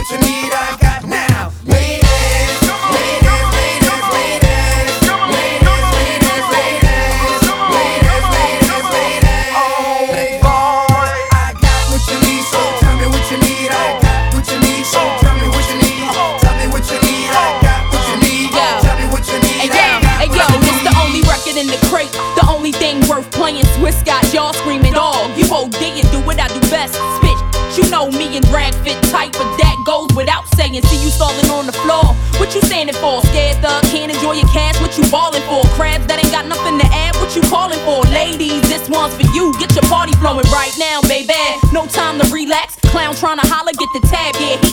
what you need, I got now. In the crate, the only thing worth playing. Swiss got y'all screaming all. You OD and do what I do best, bitch. You know me and drag fit tight, but that goes without saying. See you stalling on the floor. What you standing for? Scared thug, can't enjoy your cash. What you ballin' for? Crabs that ain't got nothing to add. What you callin' for? Ladies, this one's for you. Get your party flowing right now, baby. No time to relax. Clown tryna holler, get the tab, yeah.